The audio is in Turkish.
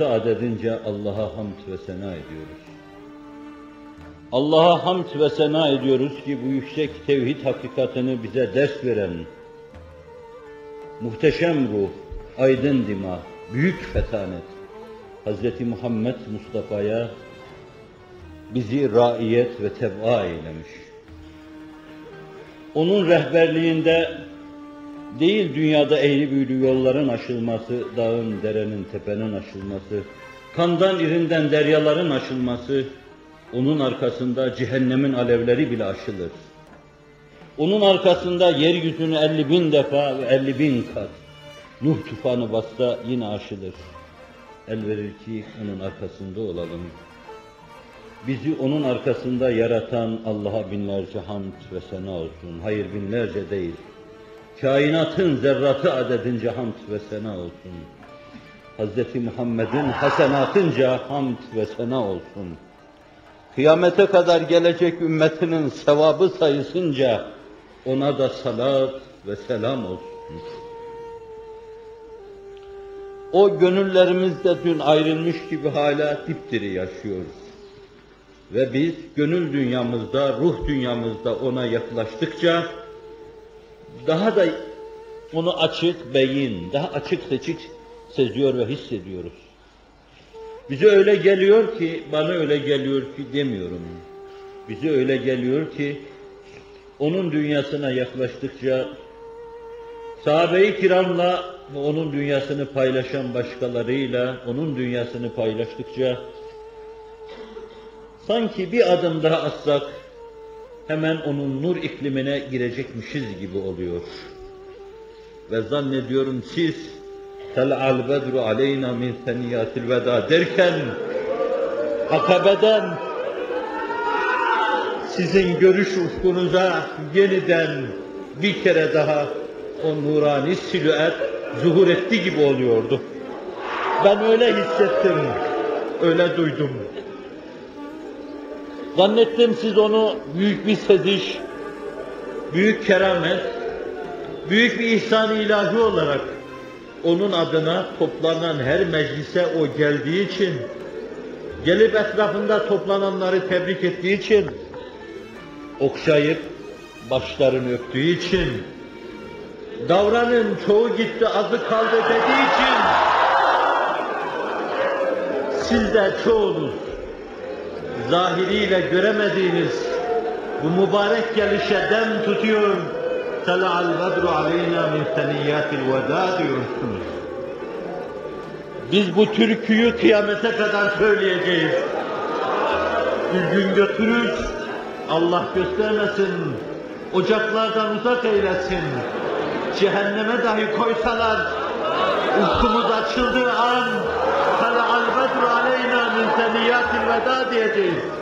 sayısı adedince Allah'a hamd ve sena ediyoruz. Allah'a hamd ve sena ediyoruz ki bu yüksek tevhid hakikatini bize ders veren muhteşem ruh, aydın dima, büyük fetanet Hazreti Muhammed Mustafa'ya bizi raiyet ve tebaa eylemiş. Onun rehberliğinde değil dünyada eğri büğrü yolların aşılması, dağın, derenin, tepenin aşılması, kandan, irinden deryaların aşılması, onun arkasında cehennemin alevleri bile aşılır. Onun arkasında yeryüzünü 50.000 defa ve 50.000 kat Nuh tufanı bassa yine aşılır. Elverir ki onun arkasında olalım. Bizi onun arkasında yaratan Allah'a binlerce hamd ve sena olsun. Hayır, binlerce değil. Kainatın zerratı adedince hamd ve sena olsun. Hazreti Muhammed'in hasenatınca hamd ve sena olsun. Kıyamete kadar gelecek ümmetinin sevabı sayısınca ona da salat ve selam olsun. O gönüllerimizde dün ayrılmış gibi hala dipdiri yaşıyoruz. Ve biz gönül dünyamızda, ruh dünyamızda ona yaklaştıkça daha da onu açık beyin, daha açık seçik seziyor ve hissediyoruz. Bize öyle geliyor ki, bana öyle geliyor ki demiyorum. Bize öyle geliyor ki, onun dünyasına yaklaştıkça, sahabe-i kiramla ve onun dünyasını paylaşan başkalarıyla, onun dünyasını paylaştıkça, sanki bir adım daha atsak, hemen onun nur iklimine girecekmişiz gibi oluyor. Ve zannediyorum siz, Tala'a al-badru aleyna min thaniyyatil wada derken, Akabe'den sizin görüş ufkunuza yeniden bir kere daha o nurani silüet zuhur etti gibi oluyordu. Ben öyle hissettim, öyle duydum. Zannettim siz onu büyük bir seziş, büyük keramet, büyük bir ihsan-ı ilahi olarak onun adına toplanan her meclise o geldiği için, gelip etrafında toplananları tebrik ettiği için, okşayıp başlarını öptüğü için, davranın çoğu gitti azı kaldı dediği için, siz de çoğunuz zahiriyle göremediğiniz bu mübarek gelişe dem tutuyor, Tala'a al-badru aleyna min thaniyyatil wada diyorsunuz. Biz bu türküyü kıyamete kadar söyleyeceğiz. Bir gün götürür, Allah göstermesin, ocaklardan uzak eylesin, cehenneme dahi koysalar, ufkumuz açıldığı an, Tala'a al-badru aleyna min thaniyyatil wada diyeceğiz.